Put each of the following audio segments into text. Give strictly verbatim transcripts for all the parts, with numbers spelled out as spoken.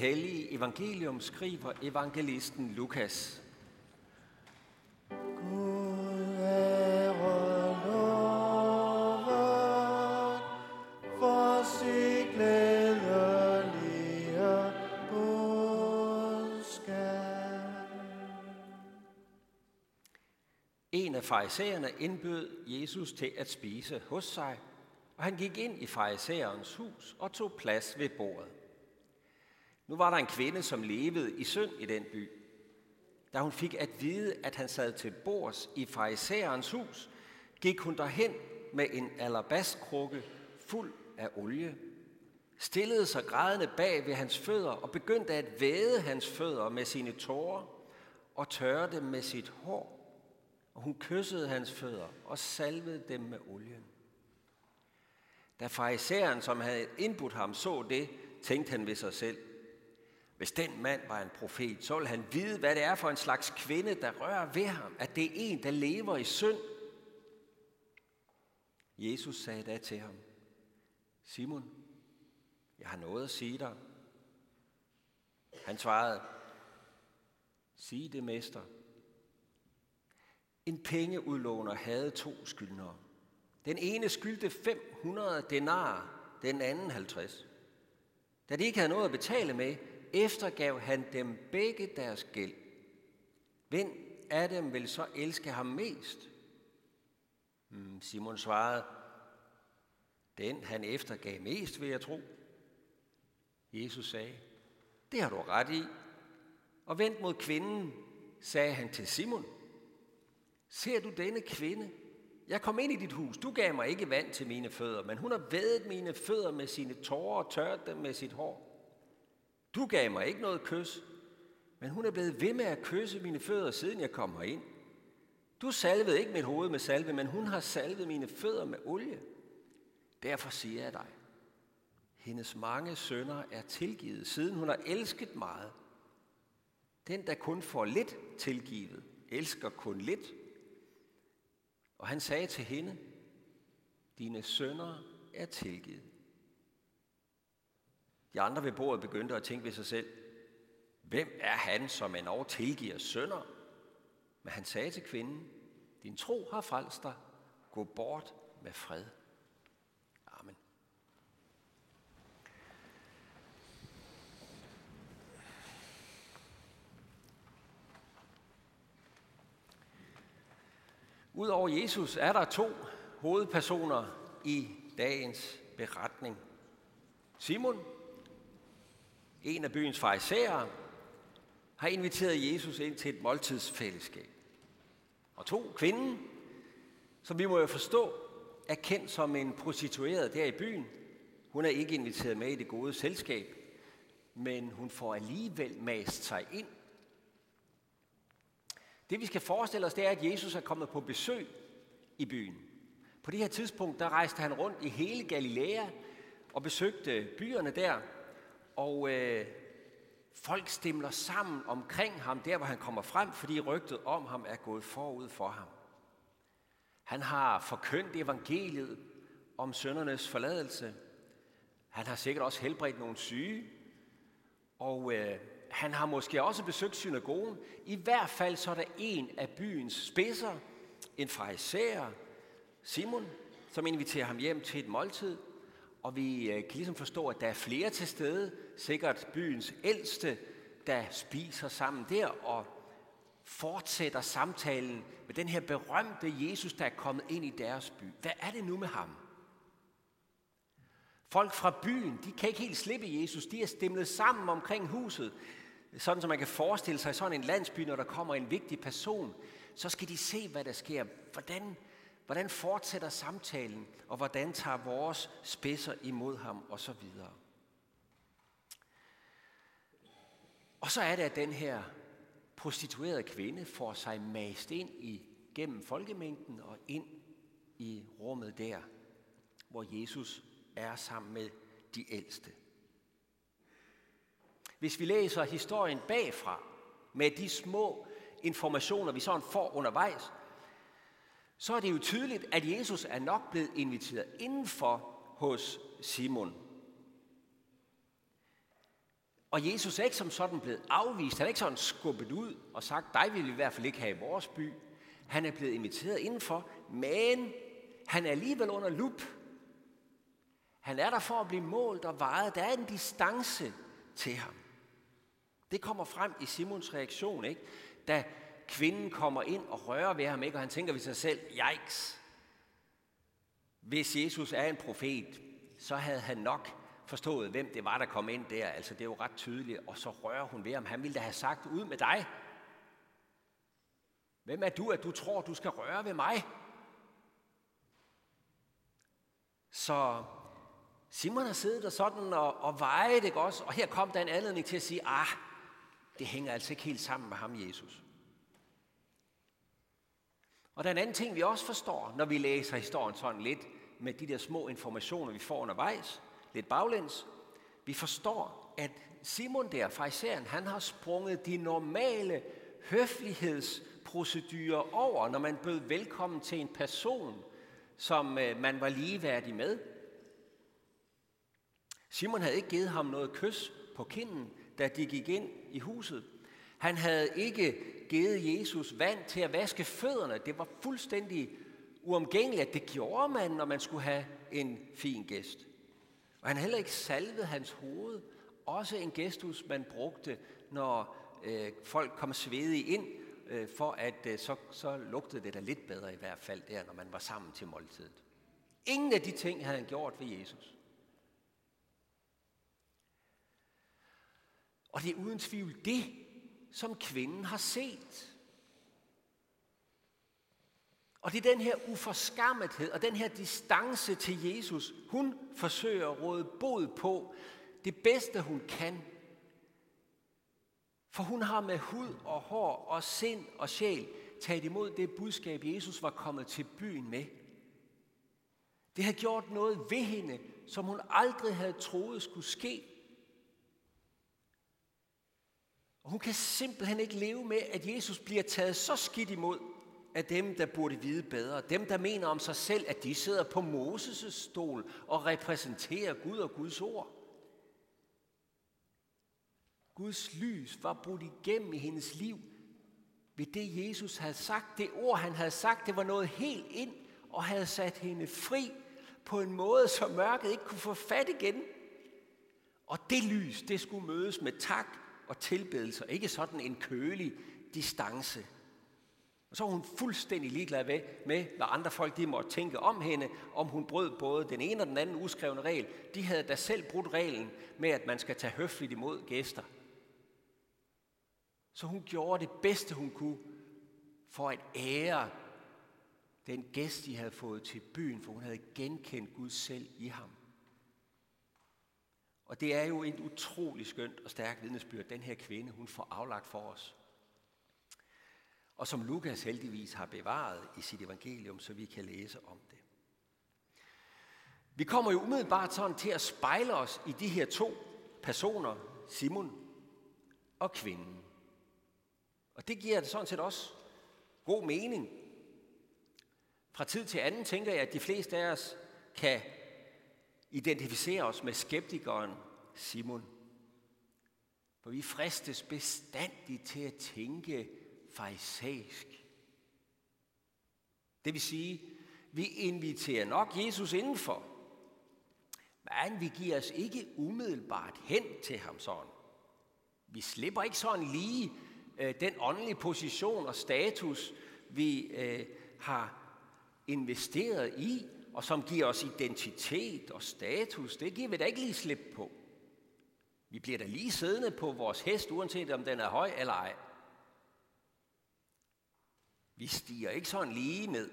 hellige evangelium skriver evangelisten Lukas. En af farisæerne indbød Jesus til at spise hos sig, og han gik ind i farisæerens hus og tog plads ved bordet. Nu var der en kvinde, som levede i synd i den by. Da hun fik at vide, at han sad til bords i farisæerens hus, gik hun derhen med en alabaskrukke fuld af olie, stillede sig grædende bag ved hans fødder og begyndte at væde hans fødder med sine tårer og tørre dem med sit hår. Og hun kyssede hans fødder og salvede dem med olien. Da farisæeren, som havde indbudt ham, så det, tænkte han ved sig selv: hvis den mand var en profet, så ville han vide, hvad det er for en slags kvinde, der rører ved ham, at det er en, der lever i synd. Jesus sagde da til ham: Simon, jeg har noget at sige dig. Han svarede: sig det, mester. En pengeudlåner havde to skyldnere. Den ene skyldte fem hundrede denarer, den anden halvtreds. Da de ikke havde noget at betale med, eftergav han dem begge deres gæld. Hvem af dem vil så elske ham mest? Simon svarede: den han eftergav mest, vil jeg tro. Jesus sagde: det har du ret i. Og vendt mod kvinden, sagde han til Simon: ser du denne kvinde? Jeg kom ind i dit hus. Du gav mig ikke vand til mine fødder, men hun har vædet mine fødder med sine tårer og tørret dem med sit hår. Du gav mig ikke noget kys, men hun er blevet ved med at kysse mine fødder, siden jeg kom herind. Du salvede ikke mit hoved med salve, men hun har salvet mine fødder med olie. Derfor siger jeg dig: hendes mange synder er tilgivet, siden hun har elsket meget. Den, der kun får lidt tilgivet, elsker kun lidt. Og han sagde til hende: dine synder er tilgivet. De andre ved bordet begyndte at tænke ved sig selv: hvem er han, som endog tilgiver synder? Men han sagde til kvinden: din tro har frelst dig. Gå bort med fred. Amen. Udover Jesus er der to hovedpersoner i dagens beretning. Simon, en af byens farisæere, har inviteret Jesus ind til et måltidsfællesskab. Og to, kvinden, som vi må jo forstå, er kendt som en prostitueret der i byen. Hun er ikke inviteret med i det gode selskab, men hun får alligevel mast sig ind. Det vi skal forestille os, det er, at Jesus er kommet på besøg i byen. På det her tidspunkt, der rejste han rundt i hele Galilea og besøgte byerne der. Og øh, folk stimler sammen omkring ham, der hvor han kommer frem, fordi rygtet om ham er gået forud for ham. Han har forkyndt evangeliet om syndernes forladelse. Han har sikkert også helbredt nogle syge. Og Øh, Han har måske også besøgt synagogen. I hvert fald så er der en af byens spidser, en farisæer, Simon, som inviterer ham hjem til et måltid. Og vi kan ligesom forstå, at der er flere til stede, sikkert byens ældste, der spiser sammen der og fortsætter samtalen med den her berømte Jesus, der er kommet ind i deres by. Hvad er det nu med ham? Folk fra byen, de kan ikke helt slippe Jesus. De er stimlet sammen omkring huset. Sådan som man kan forestille sig sådan en landsby, når der kommer en vigtig person. Så skal de se, hvad der sker. Hvordan, hvordan fortsætter samtalen, og hvordan tager vores spidser imod ham, og så videre. Og så er det, at den her prostituerede kvinde får sig mast ind i, gennem folkemængden og ind i rummet der, hvor Jesus er sammen med de ældste. Hvis vi læser historien bagfra, med de små informationer, vi sådan får undervejs, så er det jo tydeligt, at Jesus er nok blevet inviteret indenfor hos Simon. Og Jesus er ikke som sådan blevet afvist. Han er ikke sådan skubbet ud og sagt, dig vil vi i hvert fald ikke have i vores by. Han er blevet inviteret indenfor, men han er alligevel under lup. Han er der for at blive målt og vejet. Der er en distance til ham. Det kommer frem i Simons reaktion, ikke? Da kvinden kommer ind og rører ved ham, ikke? Og han tænker ved sig selv, yikes. Hvis Jesus er en profet, så havde han nok forstået, hvem det var, der kom ind der. Altså, det er jo ret tydeligt. Og så rører hun ved ham. Han ville da have sagt, ud med dig. Hvem er du, at du tror, du skal røre ved mig? Så Simon har siddet der sådan og, og vejet, ikke også? Og her kom der en anledning til at sige, ah, det hænger altså ikke helt sammen med ham, Jesus. Og der er en anden ting, vi også forstår, når vi læser historien sådan lidt, med de der små informationer, vi får undervejs, lidt baglæns. Vi forstår, at Simon der, fariseren, han har sprunget de normale høflighedsprocedurer over, når man bød velkommen til en person, som man var ligeværdig med. Simon havde ikke givet ham noget kys på kinden, da de gik ind i huset. Han havde ikke givet Jesus vand til at vaske fødderne. Det var fuldstændig uomgængeligt, at det gjorde man, når man skulle have en fin gæst. Og han heller ikke salvede hans hoved. Også en gestus, man brugte, når øh, folk kom svedige ind, øh, for at øh, så, så lugtede det da lidt bedre i hvert fald der, når man var sammen til måltidet. Ingen af de ting havde han gjort ved Jesus. Og det er uden tvivl det, som kvinden har set. Og det er den her uforskammethed og den her distance til Jesus, hun forsøger at råde bod på det bedste, hun kan. For hun har med hud og hår og sind og sjæl taget imod det budskab, Jesus var kommet til byen med. Det har gjort noget ved hende, som hun aldrig havde troet skulle ske. Og hun kan simpelthen ikke leve med, at Jesus bliver taget så skidt imod af dem, der burde vide bedre. Dem, der mener om sig selv, at de sidder på Moses' stol og repræsenterer Gud og Guds ord. Guds lys var brudt igennem i hendes liv ved det, Jesus havde sagt. Det ord, han havde sagt, det var noget helt ind og havde sat hende fri på en måde, så mørket ikke kunne få fat igen. Og det lys, det skulle mødes med tak og tilbedelse, ikke sådan en kølig distance. Og så var hun fuldstændig ligeglad med, med hvad andre folk de måtte tænke om hende, om hun brød både den ene og den anden uskrevne regel. De havde da selv brudt reglen med, at man skal tage høfligt imod gæster. Så hun gjorde det bedste, hun kunne, for at ære den gæst, de havde fået til byen, for hun havde genkendt Gud selv i ham. Og det er jo et utroligt skønt og stærkt vidnesbyrd, den her kvinde, hun får aflagt for os. Og som Lukas heldigvis har bevaret i sit evangelium, så vi kan læse om det. Vi kommer jo umiddelbart sådan til at spejle os i de her to personer, Simon og kvinden. Og det giver det sådan set også god mening. Fra tid til anden tænker jeg, at de fleste af os kan identificere os med skeptikeren Simon. For vi fristes bestandigt til at tænke farisæisk. Det vil sige, vi inviterer nok Jesus indenfor, men vi giver os ikke umiddelbart hen til ham sådan. Vi slipper ikke sådan lige øh, den åndelige position og status, vi øh, har investeret i, og som giver os identitet og status. Det giver vi da ikke lige slip på. Vi bliver da lige siddende på vores hest, uanset om den er høj eller ej. Vi stiger ikke sådan lige ned.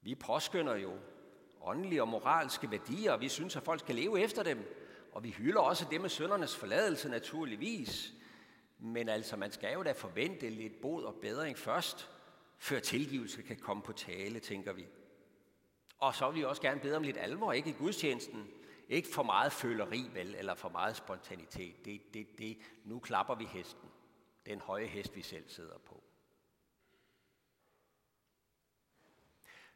Vi påskynder jo åndelige og moralske værdier, og vi synes, at folk skal leve efter dem. Og vi hylder også det med syndernes forladelse naturligvis. Men altså, man skal jo da forvente lidt bod og bedring først, før tilgivelse kan komme på tale, tænker vi. Og så vil vi også gerne bede om lidt alvor, ikke i gudstjenesten. Ikke for meget føleri, vel, eller for meget spontanitet. Det, det, det. Nu klapper vi hesten. Den høje hest, vi selv sidder på.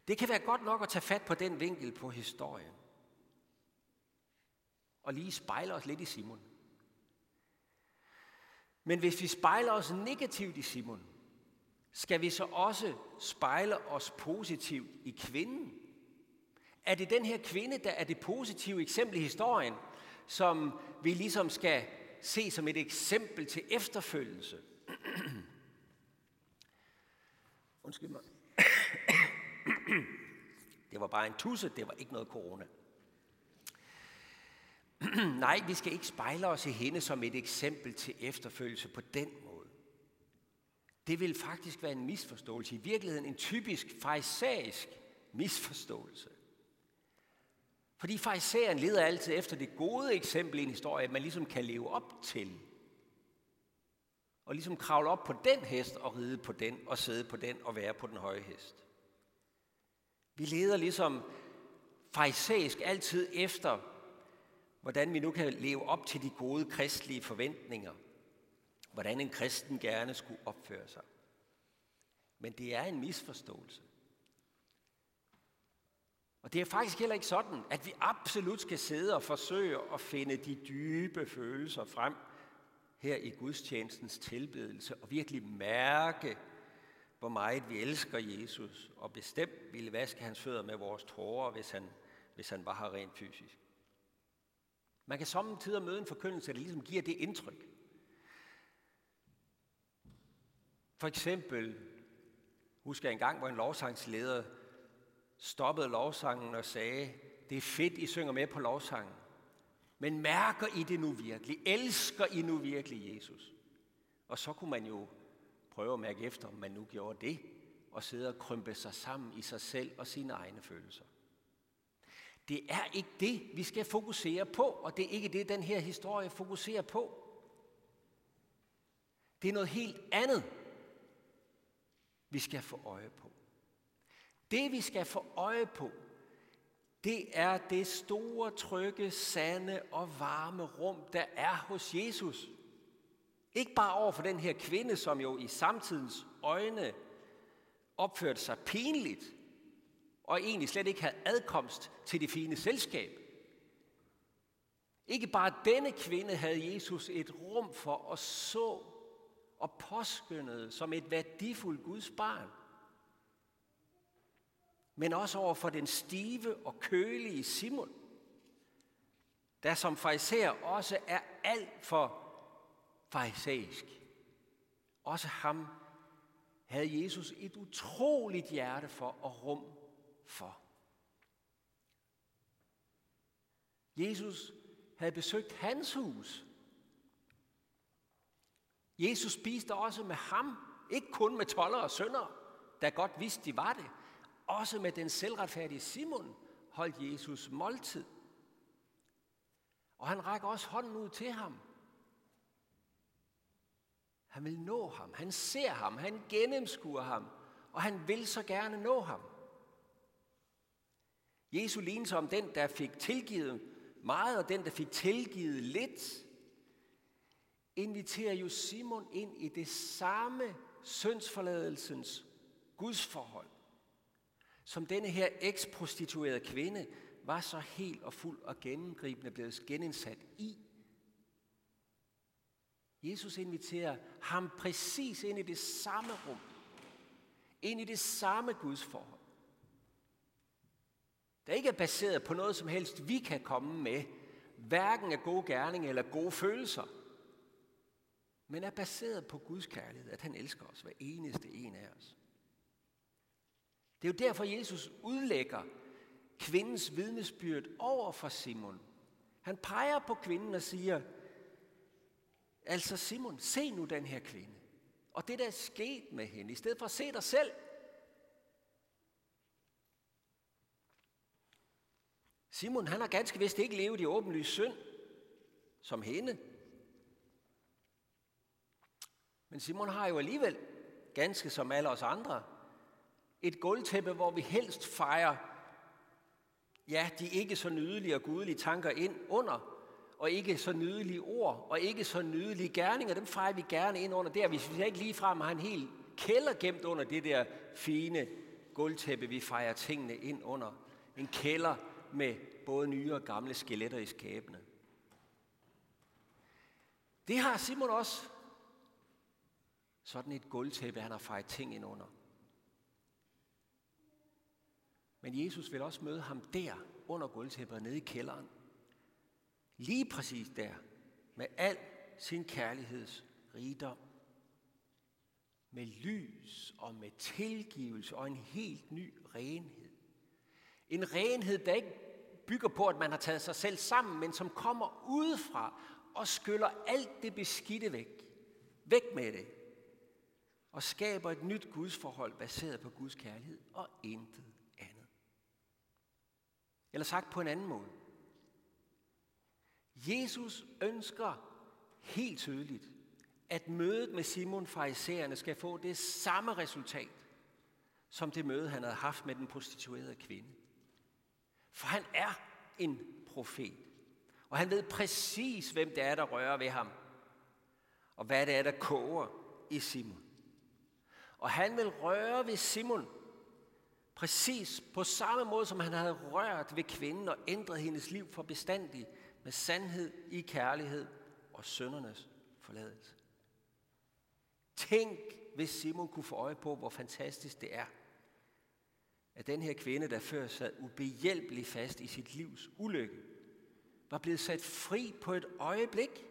Det kan være godt nok at tage fat på den vinkel på historien. og lige spejler os lidt i Simon. Men hvis vi spejler os negativt i Simon, skal vi så også spejle os positivt i kvinden? Er det den her kvinde, der er det positive eksempel i historien, som vi ligesom skal se som et eksempel til efterfølgelse? Undskyld mig. Det var bare en tusse, det var ikke noget corona. Nej, vi skal ikke spejle os i hende som et eksempel til efterfølgelse på den måde. Det vil faktisk være en misforståelse, i virkeligheden en typisk farisæisk misforståelse. Fordi farisæeren leder altid efter det gode eksempel i en historie, man ligesom kan leve op til. Og ligesom kravle op på den hest og ride på den og sidde på den og være på den høje hest. Vi leder ligesom farisæisk altid efter, hvordan vi nu kan leve op til de gode kristelige forventninger. Hvordan en kristen gerne skulle opføre sig. Men det er en misforståelse. Og det er faktisk heller ikke sådan, at vi absolut skal sidde og forsøge at finde de dybe følelser frem her i gudstjenestens tilbedelse, og virkelig mærke, hvor meget vi elsker Jesus, og bestemt ville vaske hans fødder med vores tårer, hvis han, hvis han var her rent fysisk. Man kan sommetider møde en forkyndelse, der ligesom giver det indtryk. For eksempel husker jeg en gang, hvor en lovsangsleder stoppede lovsangen og sagde, det er fedt, I synger med på lovsangen. Men mærker I det nu virkelig? Elsker I nu virkelig Jesus? Og så kunne man jo prøve at mærke efter, om man nu gjorde det, og sidde og krympe sig sammen i sig selv og sine egne følelser. Det er ikke det, vi skal fokusere på, og det er ikke det, den her historie fokuserer på. Det er noget helt andet, vi skal få øje på. Det, vi skal få øje på, det er det store, trygge, sande og varme rum, der er hos Jesus. Ikke bare over for den her kvinde, som jo i samtidens øjne opførte sig pinligt, og egentlig slet ikke havde adkomst til det fine selskab. Ikke bare denne kvinde havde Jesus et rum for og så og påskyndede som et værdifuldt Guds barn. Men også over for den stive og kølige Simon, der som farisæer også er alt for farisæisk. Også ham havde Jesus et utroligt hjerte for og rum for. Jesus havde besøgt hans hus. Jesus spiste også med ham, ikke kun med toldere og syndere, der godt vidste, de var det. Også med den selvretfærdige Simon holdt Jesus måltid. Og han rækker også hånden ud til ham. Han vil nå ham. Han ser ham. Han gennemskuer ham. Og han vil så gerne nå ham. Jesus lignede som den, der fik tilgivet meget, og den, der fik tilgivet lidt, inviterer jo Simon ind i det samme syndsforladelsens gudsforhold, som denne her eksprostituerede kvinde var så helt og fuld og gennemgribende blevet genindsat i. Jesus inviterer ham præcis ind i det samme rum, ind i det samme gudsforhold, der ikke er baseret på noget som helst, vi kan komme med, hverken af gode gerninger eller gode følelser, men er baseret på Guds kærlighed, at han elsker os, hver eneste en af os. Det er jo derfor, Jesus udlægger kvindens vidnesbyrd over for Simon. Han peger på kvinden og siger, altså Simon, se nu den her kvinde. Og det, der er sket med hende, i stedet for at se dig selv. Simon, han har ganske vist ikke levet i åbenlys synd som hende. Men Simon har jo alligevel, ganske som alle os andre, et gulvtæppe, hvor vi helst fejrer, ja, de ikke så nydelige og gudelige tanker ind under, og ikke så nydelige ord, og ikke så nydelige gerninger, dem fejrer vi gerne ind under der. Hvis vi ikke ligefrem har en hel kælder gemt under det der fine gulvtæppe, vi fejrer tingene ind under. En kælder med både nye og gamle skeletter i skabene. Det har Simon også. Sådan et gulvtæppe, han har fejet ting ind under. Men Jesus vil også møde ham der, under gulvtæppet, nede i kælderen. Lige præcis der, med al sin kærligheds rigdom. Med lys og med tilgivelse og en helt ny renhed. En renhed, der ikke bygger på, at man har taget sig selv sammen, men som kommer udefra og skyller alt det beskidte væk. Væk med det. Og skaber et nyt gudsforhold baseret på Guds kærlighed og intet andet. Eller sagt på en anden måde. Jesus ønsker helt tydeligt, at mødet med Simon farisæerne skal få det samme resultat, som det møde, han havde haft med den prostituerede kvinde. For han er en profet, og han ved præcis, hvem det er, der rører ved ham, og hvad det er, der koger i Simon. Og han vil røre ved Simon, præcis på samme måde, som han havde rørt ved kvinden og ændret hendes liv for bestandig, med sandhed i kærlighed og syndernes forladelse. Tænk, hvis Simon kunne få øje på, hvor fantastisk det er, at den her kvinde, der før sad ubehjælpelig fast i sit livs ulykke, var blevet sat fri på et øjeblik.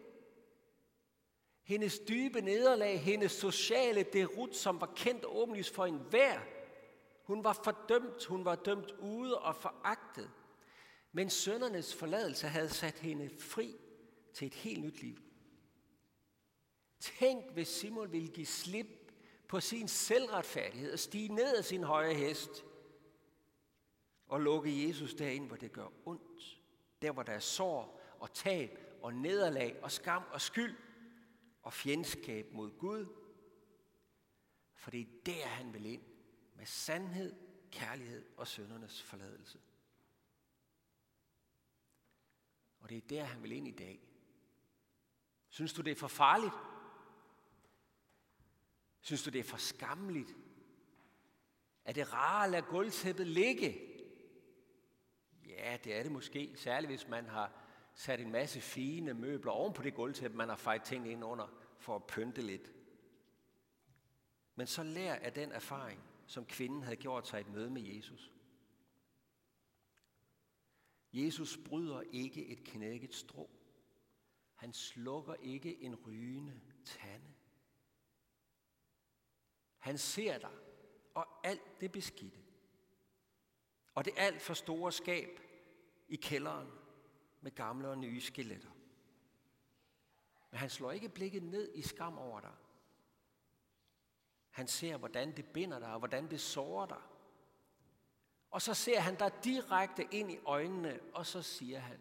Hendes dybe nederlag, hendes sociale derut, som var kendt og åbenlyst for enhver. Hun var fordømt, hun var dømt ude og foragtet. Men søndernes forladelse havde sat hende fri til et helt nyt liv. Tænk, hvis Simon ville give slip på sin selvretfærdighed og stige ned af sin høje hest og lukke Jesus derind, hvor det gør ondt. Der, hvor der er sår og tab og nederlag og skam og skyld og fjendskab mod Gud. For det er der, han vil ind med sandhed, kærlighed og syndernes forladelse. Og det er der, han vil ind i dag. Synes du, det er for farligt? Synes du, det er for skamligt? Er det rart at lade gulvtæppet ligge? Ja, det er det måske, særligt hvis man har sat en masse fine møbler oven på det gulvtæppe, man har fejet ting ind under for at pynte lidt. Men så lær af den erfaring, som kvinden havde gjort sig i et møde med Jesus. Jesus bryder ikke et knækket strå. Han slukker ikke en rygende tande. Han ser dig og alt det beskidte. Og det alt for store skab i kælderen med gamle og nye skeletter. Men han slår ikke blikket ned i skam over dig. Han ser, hvordan det binder dig og hvordan det sårer dig. Og så ser han dig direkte ind i øjnene, og så siger han,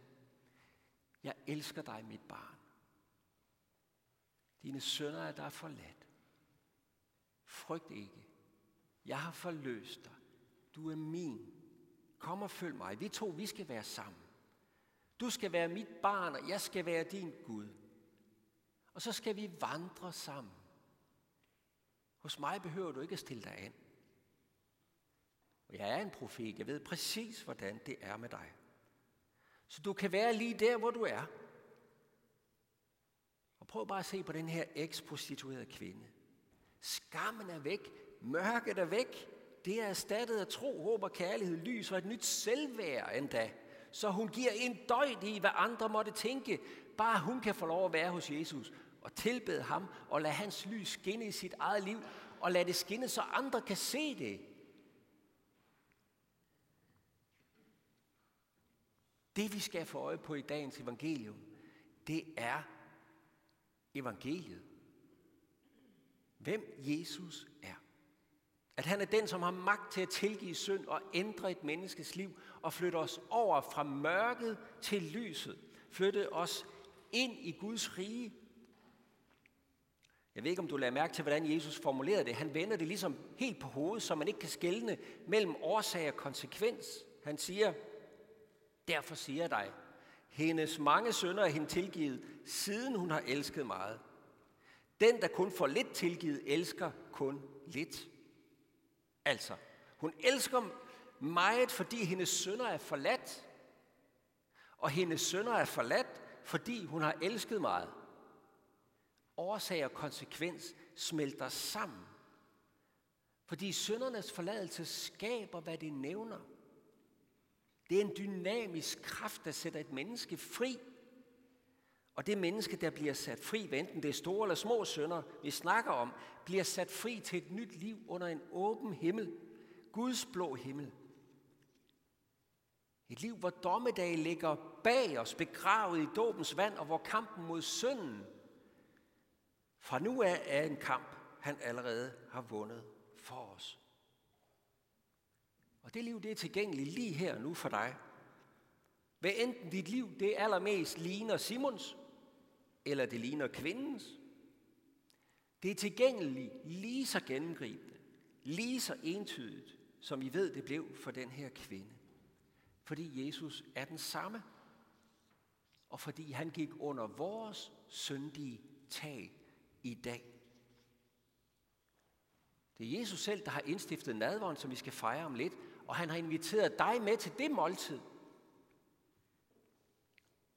jeg elsker dig, mit barn. Dine synder er dig forladt. Frygt ikke. Jeg har forløst dig. Du er min. Kom og følg mig. Vi to, vi skal være sammen. Du skal være mit barn, og jeg skal være din Gud. Og så skal vi vandre sammen. Hos mig behøver du ikke at stille dig an. Og jeg er en profet. Jeg ved præcis, hvordan det er med dig. Så du kan være lige der, hvor du er. Og prøv bare at se på den her eksprostituerede kvinde. Skammen er væk. Mørket er væk. Det er erstattet af tro, håb og kærlighed, lys og et nyt selvværd endda. Så hun giver en døjt i, hvad andre måtte tænke. Bare hun kan få lov at være hos Jesus og tilbede ham og lade hans lys skinne i sit eget liv og lade det skinne, så andre kan se det. Det, vi skal få øje på i dagens evangelium, det er evangeliet. Hvem Jesus er. At han er den, som har magt til at tilgive synd og ændre et menneskes liv og flytte os over fra mørket til lyset. Flytte os ind i Guds rige. Jeg ved ikke, om du lader mærke til, hvordan Jesus formulerede det. Han vender det ligesom helt på hovedet, så man ikke kan skelne mellem årsag og konsekvens. Han siger, derfor siger jeg dig, hendes mange synder er hende tilgivet, siden hun har elsket meget. Den, der kun får lidt tilgivet, elsker kun lidt. Altså, hun elsker meget, fordi hendes synder er forladt. Og hendes synder er forladt, fordi hun har elsket meget. årsag og konsekvens smelter sammen. Fordi syndernes forladelse skaber, hvad det nævner. Det er en dynamisk kraft, der sætter et menneske fri. Og det menneske, der bliver sat fri, hvad enten det er store eller små synder, vi snakker om, bliver sat fri til et nyt liv under en åben himmel. Guds blå himmel. Et liv, hvor dommedag ligger bag os, begravet i dåbens vand, og hvor kampen mod synden fra nu af er en kamp, han allerede har vundet for os. Og det liv, det er tilgængeligt lige her og nu for dig. Hvad enten dit liv, det allermest ligner Simons, eller det ligner kvindens. Det er tilgængeligt lige så gennemgribende, lige så entydigt, som I ved, det blev for den her kvinde. Fordi Jesus er den samme, og fordi han gik under vores syndige tag i dag. Det er Jesus selv, der har indstiftet nadveren, som vi skal fejre om lidt, og han har inviteret dig med til det måltid.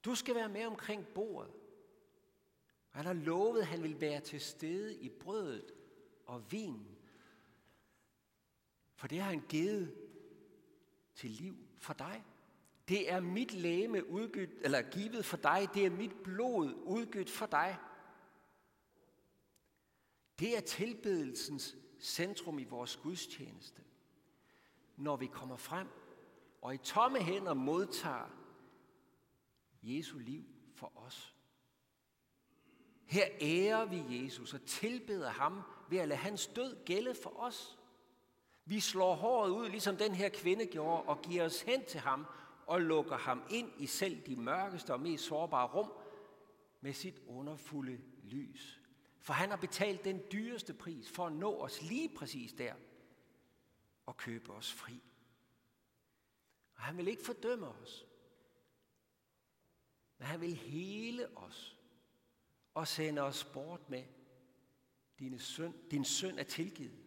Du skal være med omkring bordet. Han har lovet, at han vil være til stede i brødet og vinen. For det har han givet til liv for dig. Det er mit legeme udgivet, eller givet for dig. Det er mit blod udgivet for dig. Det er tilbedelsens centrum i vores gudstjeneste. Når vi kommer frem og i tomme hænder modtager Jesu liv for os. Her ærer vi Jesus og tilbeder ham ved at lade hans død gælde for os. Vi slår håret ud, ligesom den her kvinde gjorde, og giver os hen til ham og lukker ham ind i selv de mørkeste og mest sårbare rum med sit underfulde lys. For han har betalt den dyreste pris for at nå os lige præcis der og købe os fri. Og han vil ikke fordømme os, men han vil hele os og sende os bort med, din synd, din synd er tilgivet.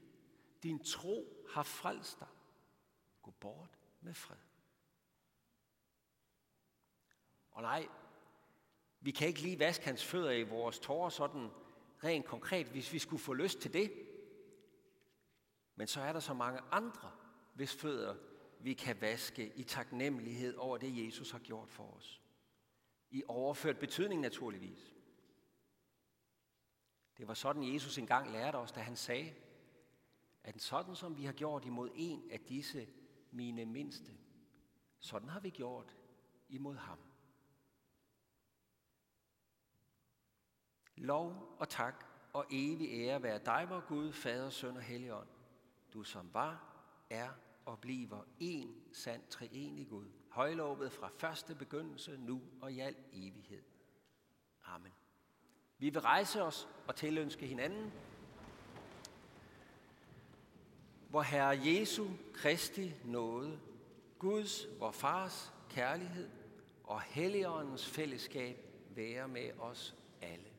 Din tro har frelst dig. Gå bort med fred. Og nej, vi kan ikke lige vaske hans fødder i vores tårer sådan rent konkret, hvis vi skulle få lyst til det. Men så er der så mange andre, hvis fødder vi kan vaske i taknemmelighed over det, Jesus har gjort for os. I overført betydning naturligvis. Det var sådan, Jesus engang lærte os, da han sagde, at sådan som vi har gjort imod en af disse mine mindste, sådan har vi gjort imod ham. Lov og tak og evig ære være dig, vor Gud, Fader, Søn og Helligånd, du som var, er og bliver en sand treenig Gud, højlovet fra første begyndelse, nu og i al evighed. Amen. Vi vil rejse os og tilønske hinanden, hvor Herre Jesu Kristi nåde, Guds, vor Fars kærlighed og Helligåndens fællesskab være med os alle.